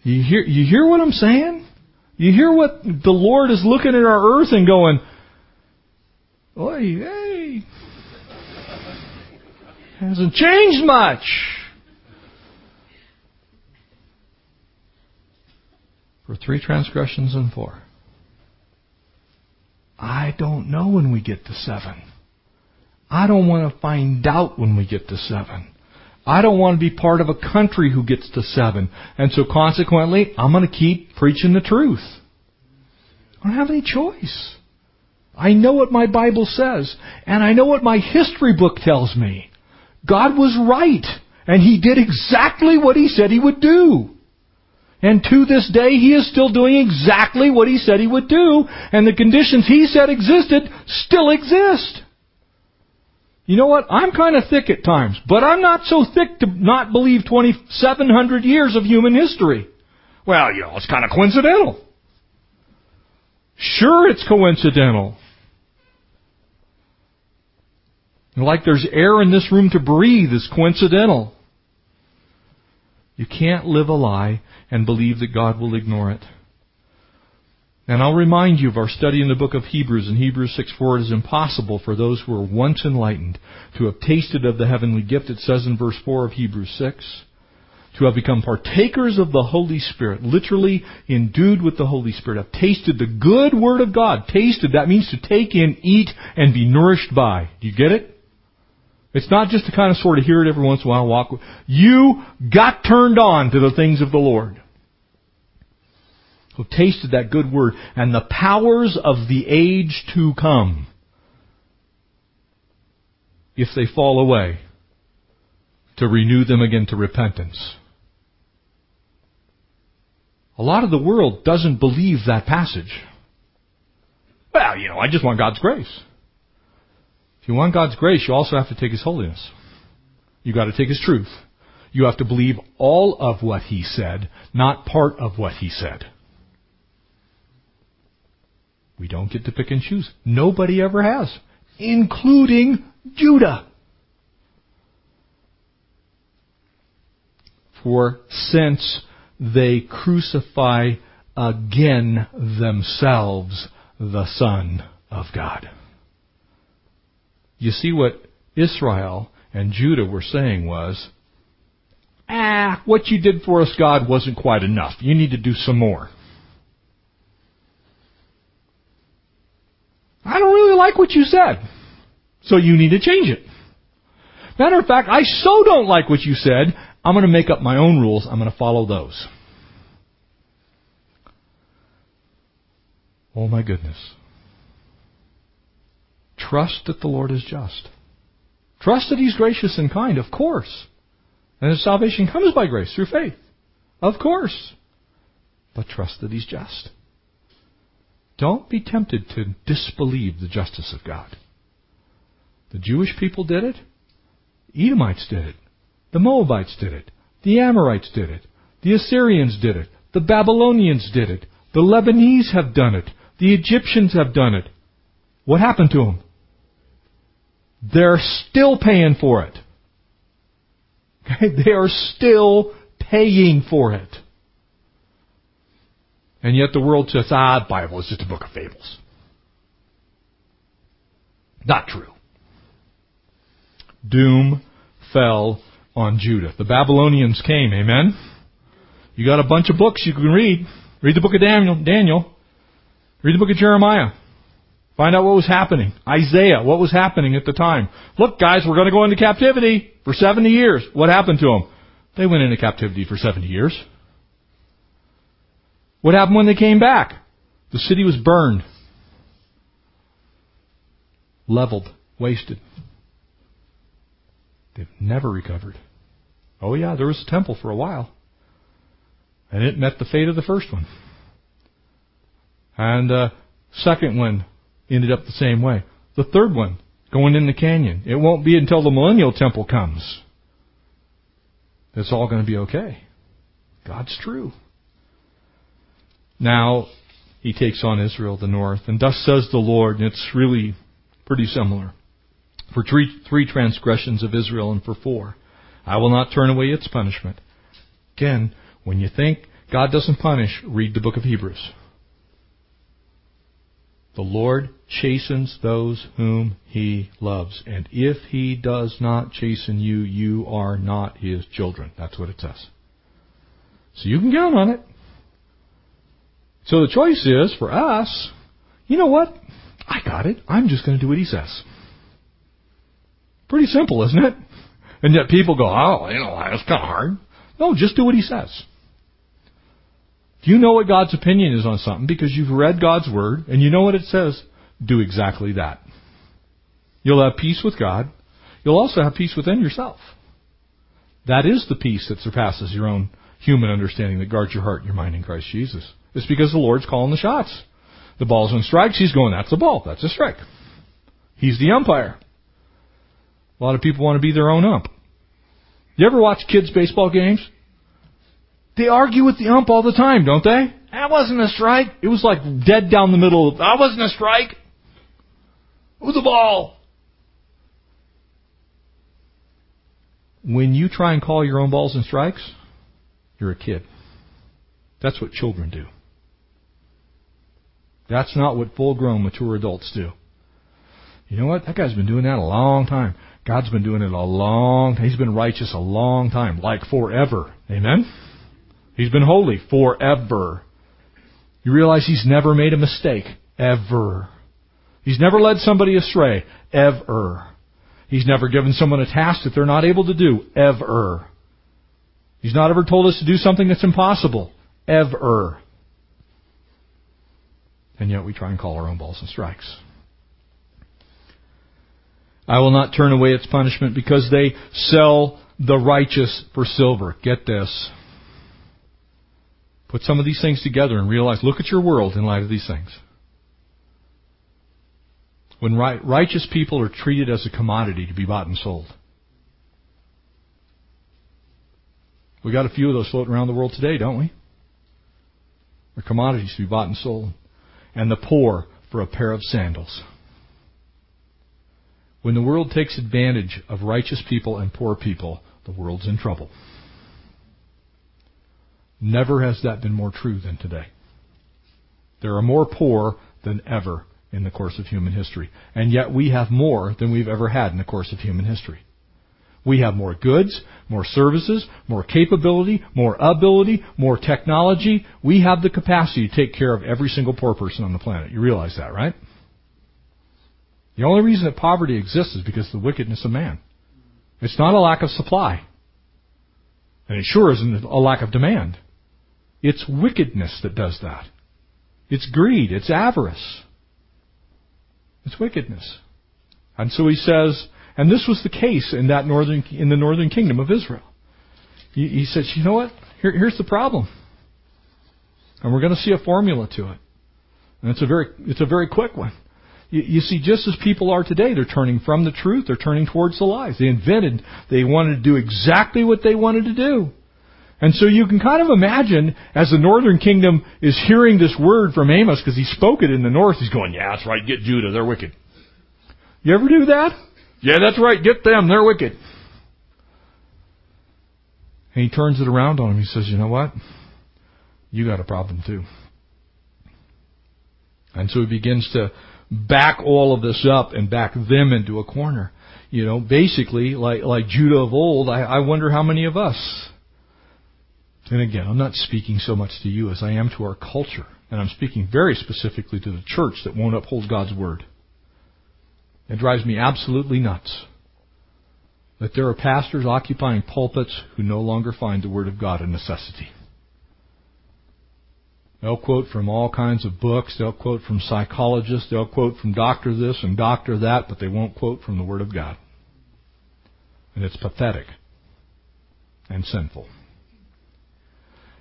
You hear, you hear what I'm saying? You hear what the Lord is looking at our earth and going, "Oy, hey, hasn't changed much." For three transgressions and four. I don't know when we get to seven. I don't want to find out when we get to seven. I don't want to be part of a country who gets to seven. And so consequently, I'm going to keep preaching the truth. I don't have any choice. I know what my Bible says. And I know what my history book tells me. God was right. And He did exactly what He said He would do. And to this day, He is still doing exactly what He said He would do. And the conditions He said existed still exist. You know what? I'm kind of thick at times, but I'm not so thick to not believe twenty-seven hundred years of human history. Well, you know, it's kind of coincidental. Sure, it's coincidental. And like there's air in this room to breathe is coincidental. You can't live a lie and believe that God will ignore it. And I'll remind you of our study in the book of Hebrews. In Hebrews six four, it is impossible for those who are once enlightened to have tasted of the heavenly gift, it says in verse four of Hebrews six, to have become partakers of the Holy Spirit, literally endued with the Holy Spirit, have tasted the good Word of God. Tasted, that means to take in, eat, and be nourished by. Do you get it? It's not just to kind of sort of hear it every once in a while. Walk. You got turned on to the things of the Lord. Who tasted that good word and the powers of the age to come, if they fall away, to renew them again to repentance. A lot of the world doesn't believe that passage. Well, you know, I just want God's grace. If you want God's grace, you also have to take His holiness. You've got to take His truth. You have to believe all of what He said, not part of what He said. We don't get to pick and choose. Nobody ever has, including Judah. For since they crucify again themselves the Son of God. You see, what Israel and Judah were saying was, ah, what you did for us, God, wasn't quite enough. You need to do some more. I don't really like what you said, so you need to change it. Matter of fact, I so don't like what you said, I'm going to make up my own rules. I'm going to follow those. Oh my goodness. Trust that the Lord is just. Trust that He's gracious and kind, of course. And His salvation comes by grace through faith, of course. But trust that He's just. Don't be tempted to disbelieve the justice of God. The Jewish people did it. The Edomites did it. The Moabites did it. The Amorites did it. The Assyrians did it. The Babylonians did it. The Lebanese have done it. The Egyptians have done it. What happened to them? They're still paying for it. Okay? They are still paying for it. And yet the world says, ah, the Bible is just a book of fables. Not true. Doom fell on Judah. The Babylonians came, amen? You got a bunch of books you can read. Read the book of Daniel. Daniel. Read the book of Jeremiah. Find out what was happening. Isaiah, what was happening at the time. Look, guys, we're going to go into captivity for seventy years. What happened to them? They went into captivity for seventy years. What happened when they came back? The city was burned. Leveled. Wasted. They've never recovered. Oh yeah, there was a temple for a while. And it met the fate of the first one. And the uh, second one ended up the same way. The third one, going in the canyon. It won't be until the millennial temple comes. It's all going to be okay. God's true. Now, he takes on Israel, the north. And thus says the Lord, and it's really pretty similar. For three, three transgressions of Israel and for four, I will not turn away its punishment. Again, when you think God doesn't punish, read the book of Hebrews. The Lord chastens those whom He loves. And if He does not chasten you, you are not His children. That's what it says. So you can count on it. So the choice is, for us, you know what? I got it. I'm just going to do what He says. Pretty simple, isn't it? And yet people go, oh, you know, that's kind of hard. No, just do what He says. You know what God's opinion is on something because you've read God's Word and you know what it says. Do exactly that. You'll have peace with God. You'll also have peace within yourself. That is the peace that surpasses your own human understanding that guards your heart and your mind in Christ Jesus. It's because the Lord's calling the shots. The ball's in strikes. He's going, that's a ball. That's a strike. He's the umpire. A lot of people want to be their own ump. You ever watch kids' baseball games? They argue with the ump all the time, don't they? That wasn't a strike. It was like dead down the middle. That wasn't a strike. It was a ball. When you try and call your own balls and strikes, you're a kid. That's what children do. That's not what full-grown, mature adults do. You know what? That guy's been doing that a long time. God's been doing it a long time. He's been righteous a long time, like forever. Amen? He's been holy forever. You realize He's never made a mistake. Ever. He's never led somebody astray. Ever. He's never given someone a task that they're not able to do. Ever. He's not ever told us to do something that's impossible. Ever. And yet we try and call our own balls and strikes. I will not turn away its punishment because they sell the righteous for silver. Get this. Put some of these things together and realize, look at your world in light of these things. When right, righteous people are treated as a commodity to be bought and sold. We got a few of those floating around the world today, don't we? They're commodities to be bought and sold. And the poor for a pair of sandals. When the world takes advantage of righteous people and poor people, the world's in trouble. Never has that been more true than today. There are more poor than ever in the course of human history. And yet we have more than we've ever had in the course of human history. We have more goods, more services, more capability, more ability, more technology. We have the capacity to take care of every single poor person on the planet. You realize that, right? The only reason that poverty exists is because of the wickedness of man. It's not a lack of supply. And it sure isn't a lack of demand. It's wickedness that does that. It's greed. It's avarice. It's wickedness. And so he says, and this was the case in that northern, in the northern kingdom of Israel. He, he says, you know what? Here, here's the problem. And we're going to see a formula to it. And it's a very, it's a very quick one. You, you see, just as people are today, they're turning from the truth. They're turning towards the lies. They invented, they wanted to do exactly what they wanted to do. And so you can kind of imagine, as the northern kingdom is hearing this word from Amos, because he spoke it in the north, he's going, yeah, that's right, get Judah, they're wicked. You ever do that? Yeah, that's right, get them, they're wicked. And he turns it around on him. He says, you know what? You got a problem too. And so he begins to back all of this up and back them into a corner. You know, basically, like like Judah of old, I, I wonder how many of us, and again, I'm not speaking so much to you as I am to our culture, and I'm speaking very specifically to the church that won't uphold God's word. It drives me absolutely nuts that there are pastors occupying pulpits who no longer find the word of God a necessity. They'll quote from all kinds of books. They'll quote from psychologists. They'll quote from doctor this and doctor that, but they won't quote from the Word of God. And it's pathetic and sinful.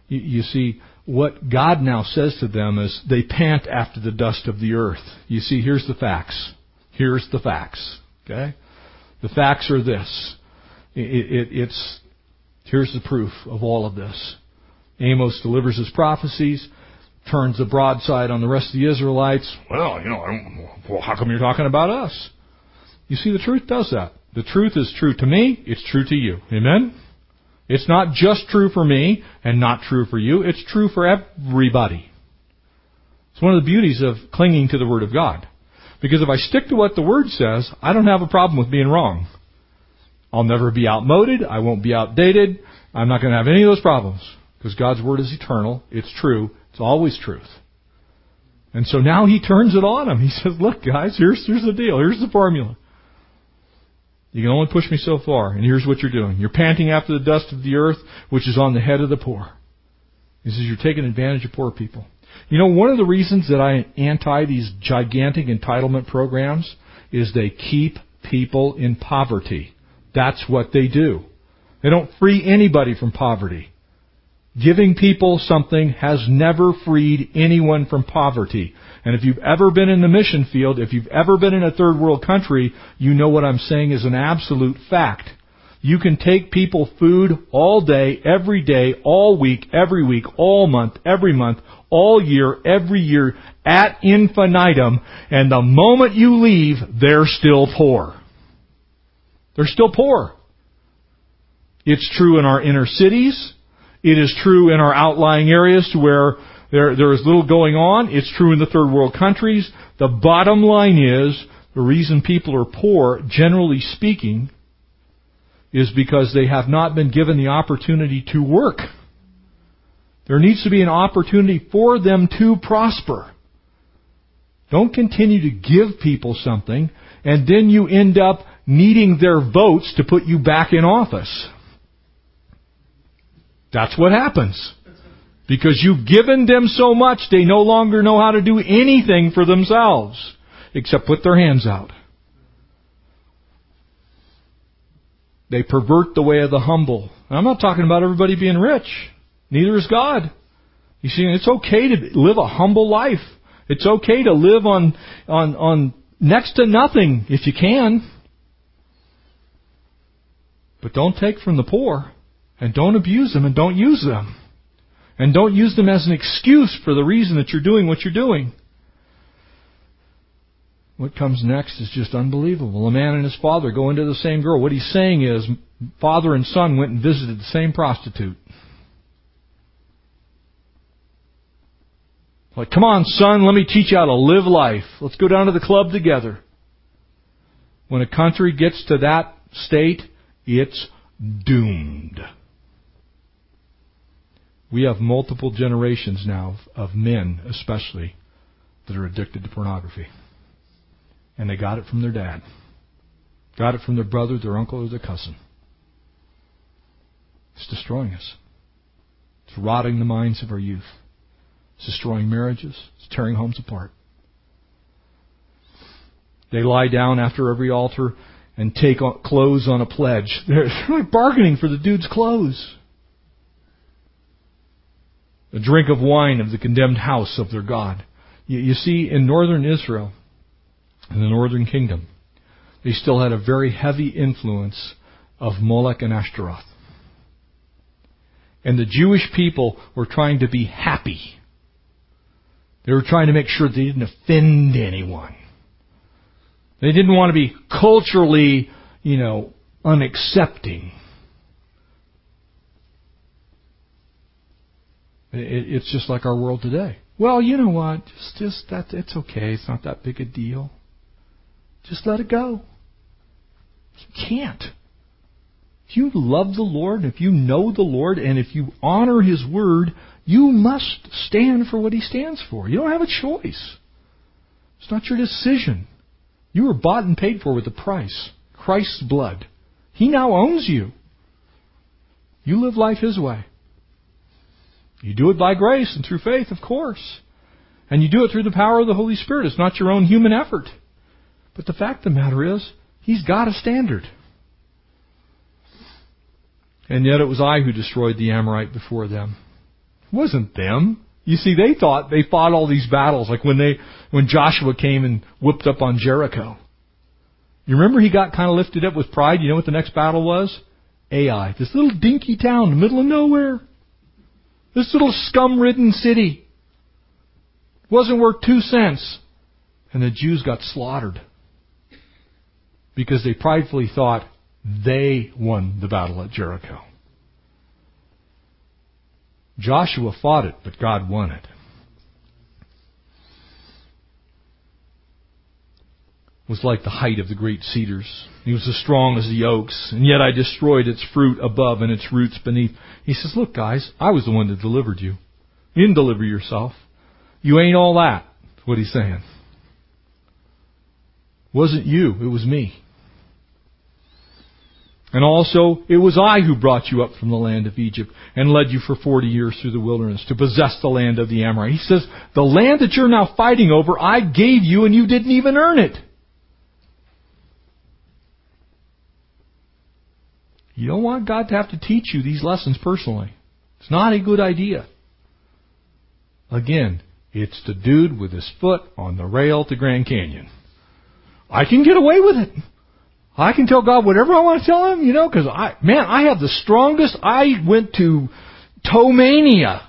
You, you see, what God now says to them is they pant after the dust of the earth. You see, here's the facts. Here's the facts. Okay? The facts are this. It, it, it's, here's the proof of all of this. Amos delivers his prophecies. Turns the broadside on the rest of the Israelites. Well, you know, I don't, well, how come you're talking about us? You see, the truth does that. The truth is true to me. It's true to you. Amen? It's not just true for me and not true for you. It's true for everybody. It's one of the beauties of clinging to the Word of God. Because if I stick to what the Word says, I don't have a problem with being wrong. I'll never be outmoded. I won't be outdated. I'm not going to have any of those problems. Because God's Word is eternal. It's true. It's always truth. And so now he turns it on him. He says, look, guys, here's, here's the deal. Here's the formula. You can only push me so far, and here's what you're doing. You're panting after the dust of the earth, which is on the head of the poor. He says, you're taking advantage of poor people. You know, one of the reasons that I anti these gigantic entitlement programs is they keep people in poverty. That's what they do. They don't free anybody from poverty. Giving people something has never freed anyone from poverty. And if you've ever been in the mission field, if you've ever been in a third world country, you know what I'm saying is an absolute fact. You can take people food all day, every day, all week, every week, all month, every month, all year, every year, ad infinitum, and the moment you leave, they're still poor. They're still poor. It's true in our inner cities. It is true in our outlying areas to where there, there is little going on. It's true in the third world countries. The bottom line is the reason people are poor, generally speaking, is because they have not been given the opportunity to work. There needs to be an opportunity for them to prosper. Don't continue to give people something, and then you end up needing their votes to put you back in office. That's what happens. Because you've given them so much, they no longer know how to do anything for themselves except put their hands out. They pervert the way of the humble. And I'm not talking about everybody being rich. Neither is God. You see, it's okay to live a humble life. It's okay to live on, on, on next to nothing if you can. But don't take from the poor. And don't abuse them and don't use them. And don't use them as an excuse for the reason that you're doing what you're doing. What comes next is just unbelievable. A man and his father go into the same girl. What he's saying is, father and son went and visited the same prostitute. Like, come on, son, let me teach you how to live life. Let's go down to the club together. When a country gets to that state, it's doomed. We have multiple generations now of men, especially, that are addicted to pornography. And they got it from their dad. Got it from their brother, their uncle, or their cousin. It's destroying us. It's rotting the minds of our youth. It's destroying marriages. It's tearing homes apart. They lie down after every altar and take clothes on a pledge. They're like bargaining for the dude's clothes. A drink of wine of the condemned house of their God. You, you see, in northern Israel, in the northern kingdom, they still had a very heavy influence of Molech and Ashtaroth. And the Jewish people were trying to be happy. They were trying to make sure they didn't offend anyone. They didn't want to be culturally, you know, unaccepting. It's just like our world today. well, you know what, just, just that, it's okay, it's not that big a deal. Just let it go. You can't. If you love the Lord, if you know the Lord, and if you honor His Word, you must stand for what He stands for. You don't have a choice. It's not your decision. You were bought and paid for with a price. Christ's blood. He now owns you. You live life His way. You do it by grace and through faith, of course. And you do it through the power of the Holy Spirit. It's not your own human effort. But the fact of the matter is, He's got a standard. And yet it was I who destroyed the Amorite before them. It wasn't them. You see, they thought they fought all these battles, like when they when Joshua came and whooped up on Jericho. You remember he got kind of lifted up with pride? You know what the next battle was? Ai. This little dinky town in the middle of nowhere. This little scum-ridden city. Wasn't worth two cents. And the Jews got slaughtered. Because they pridefully thought they won the battle at Jericho. Joshua fought it, but God won it. It was like the height of the great cedars. He was as strong as the oaks, and yet I destroyed its fruit above and its roots beneath. He says, look, guys, I was the one that delivered you. You didn't deliver yourself. You ain't all that, is what he's saying. Wasn't you, it was me. And also, it was I who brought you up from the land of Egypt and led you for forty years through the wilderness to possess the land of the Amorite. He says, the land that you're now fighting over, I gave you and you didn't even earn it. You don't want God to have to teach you these lessons personally. It's not a good idea. Again, it's the dude with his foot on the rail to Grand Canyon. I can get away with it. I can tell God whatever I want to tell Him, you know, because, I, man, I have the strongest. I went to toe mania.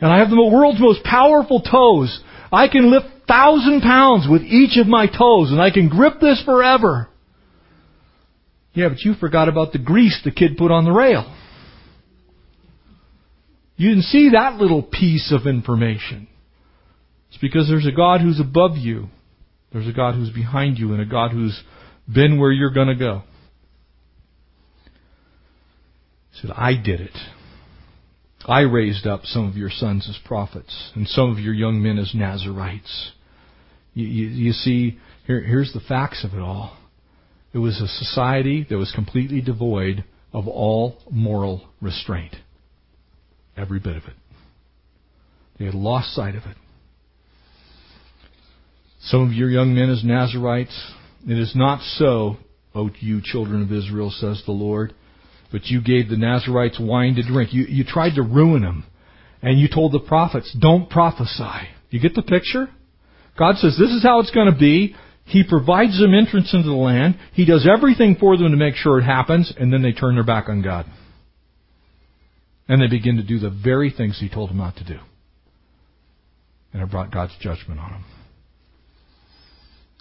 And I have the world's most powerful toes. I can lift one thousand pounds with each of my toes, and I can grip this forever. Yeah, but you forgot about the grease the kid put on the rail. You didn't see that little piece of information. It's because there's a God who's above you. There's a God who's behind you, and a God who's been where you're going to go. He said, I did it. I raised up some of your sons as prophets and some of your young men as Nazarites. You, you, you see, here, here's the facts of it all. It was a society that was completely devoid of all moral restraint. Every bit of it. They had lost sight of it. Some of your young men as Nazarites. It is not so, O you children of Israel, says the Lord, but you gave the Nazarites wine to drink. You, you tried to ruin them, and you told the prophets, don't prophesy. You get the picture? God says, this is how it's going to be. He provides them entrance into the land. He does everything for them to make sure it happens, and then they turn their back on God. And they begin to do the very things He told them not to do. And it brought God's judgment on them.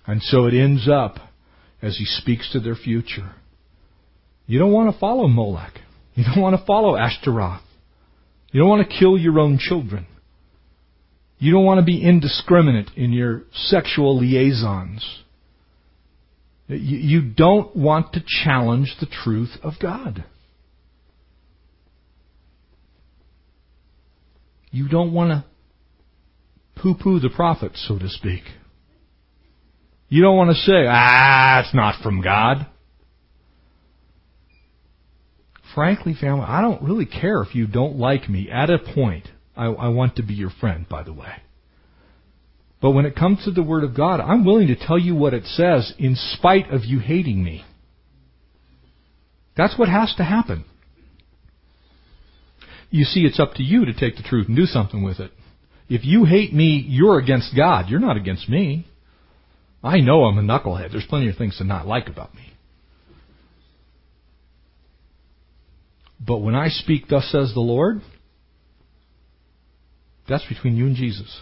And so it ends up as He speaks to their future. You don't want to follow Molech. You don't want to follow Ashtaroth. You don't want to kill your own children. You don't want to be indiscriminate in your sexual liaisons. You don't want to challenge the truth of God. You don't want to poo-poo the prophets, so to speak. You don't want to say, ah, it's not from God. Frankly, family, I don't really care if you don't like me. At a point, I, I want to be your friend, by the way. But when it comes to the Word of God, I'm willing to tell you what it says in spite of you hating me. That's what has to happen. You see, it's up to you to take the truth and do something with it. If you hate me, you're against God. You're not against me. I know I'm a knucklehead. There's plenty of things to not like about me. But when I speak, thus says the Lord, that's between you and Jesus.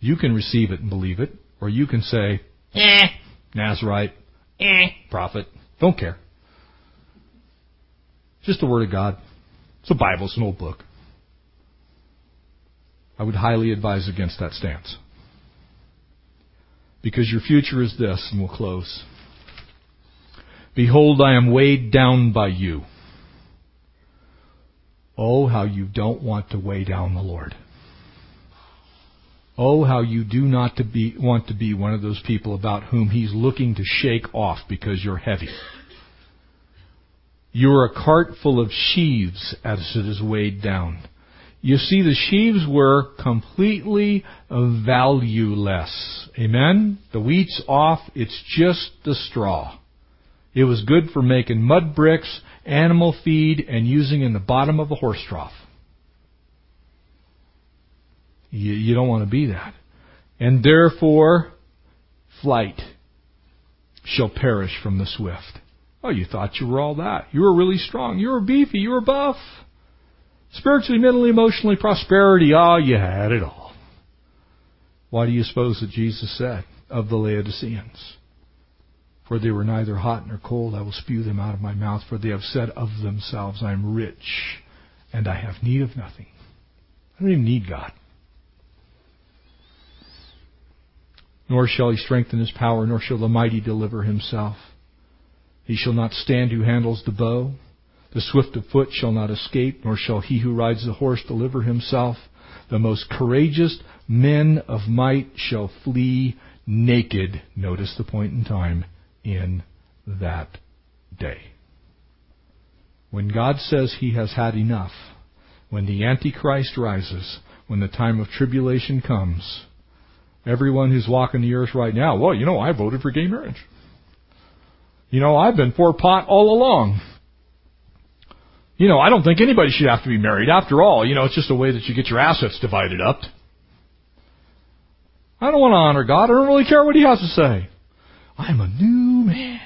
You can receive it and believe it, or you can say, eh, Nazarite, eh, prophet, don't care. It's just the Word of God. It's a Bible. It's an old book. I would highly advise against that stance. Because your future is this, and we'll close. Behold, I am weighed down by you. Oh, how you don't want to weigh down the Lord. Oh, how you do not to be, want to be one of those people about whom he's looking to shake off because you're heavy. You're a cart full of sheaves as it is weighed down. You see, the sheaves were completely valueless. Amen? The wheat's off. It's just the straw. It was good for making mud bricks, animal feed, and using in the bottom of a horse trough. You, you don't want to be that. And therefore, flight shall perish from the swift. Oh, you thought you were all that. You were really strong. You were beefy. You were buff. Spiritually, mentally, emotionally, prosperity. Oh, you had it all. Why do you suppose that Jesus said of the Laodiceans? For they were neither hot nor cold, I will spew them out of my mouth, for they have said of themselves, I am rich, and I have need of nothing. I don't even need God. Nor shall he strengthen his power, nor shall the mighty deliver himself. He shall not stand who handles the bow. The swift of foot shall not escape, nor shall he who rides the horse deliver himself. The most courageous men of might shall flee naked. Notice the point in time. In that day. When God says he has had enough, when the Antichrist rises, when the time of tribulation comes, everyone who's walking the earth right now, well, you know, I voted for gay marriage. You know, I've been for pot all along. You know, I don't think anybody should have to be married. After all, you know, it's just a way that you get your assets divided up. I don't want to honor God. I don't really care what he has to say. I'm a new man.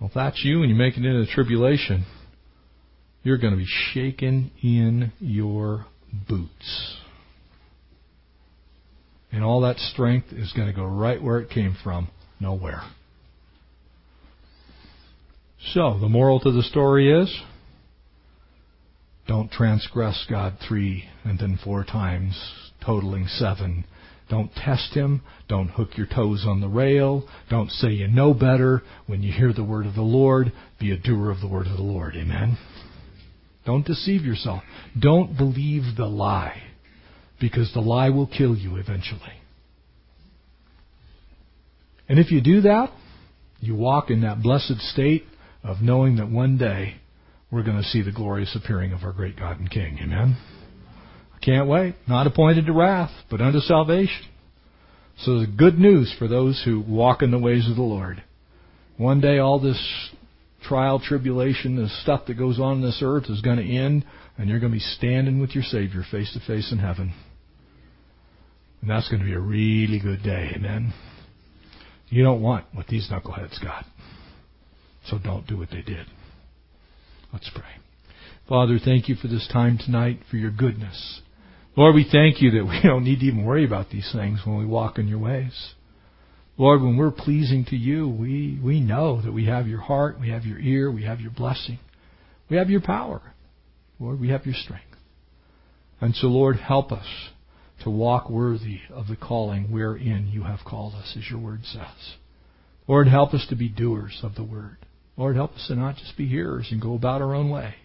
Well, if that's you and you make it into the tribulation, you're going to be shaken in your boots. And all that strength is going to go right where it came from, nowhere. So, the moral to the story is, don't transgress God three and then four times, totaling seven. Don't test him. Don't hook your toes on the rail. Don't say you know better. When you hear the word of the Lord, be a doer of the word of the Lord. Amen? Don't deceive yourself. Don't believe the lie, because the lie will kill you eventually. And if you do that, you walk in that blessed state of knowing that one day we're going to see the glorious appearing of our great God and King. Amen? Can't wait. Not appointed to wrath, but unto salvation. So the good news for those who walk in the ways of the Lord. One day all this trial, tribulation, this stuff that goes on in this earth is going to end, and you're going to be standing with your Savior face to face in heaven. And that's going to be a really good day. Amen? You don't want what these knuckleheads got. So don't do what they did. Let's pray. Father, thank you for this time tonight, for your goodness. Lord, we thank you that we don't need to even worry about these things when we walk in your ways. Lord, when we're pleasing to you, we, we know that we have your heart, we have your ear, we have your blessing. We have your power. Lord, we have your strength. And so, Lord, help us to walk worthy of the calling wherein you have called us, as your word says. Lord, help us to be doers of the word. Lord, help us to not just be hearers and go about our own way.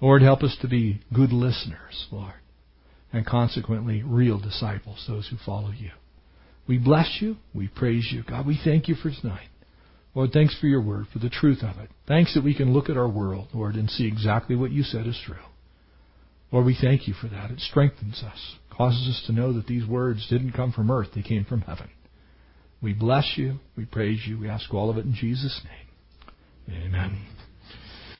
Lord, help us to be good listeners, Lord, and consequently real disciples, those who follow you. We bless you. We praise you. God, we thank you for tonight. Lord, thanks for your word, for the truth of it. Thanks that we can look at our world, Lord, and see exactly what you said is true. Lord, we thank you for that. It strengthens us, causes us to know that these words didn't come from earth. They came from heaven. We bless you. We praise you. We ask all of it in Jesus' name. Amen.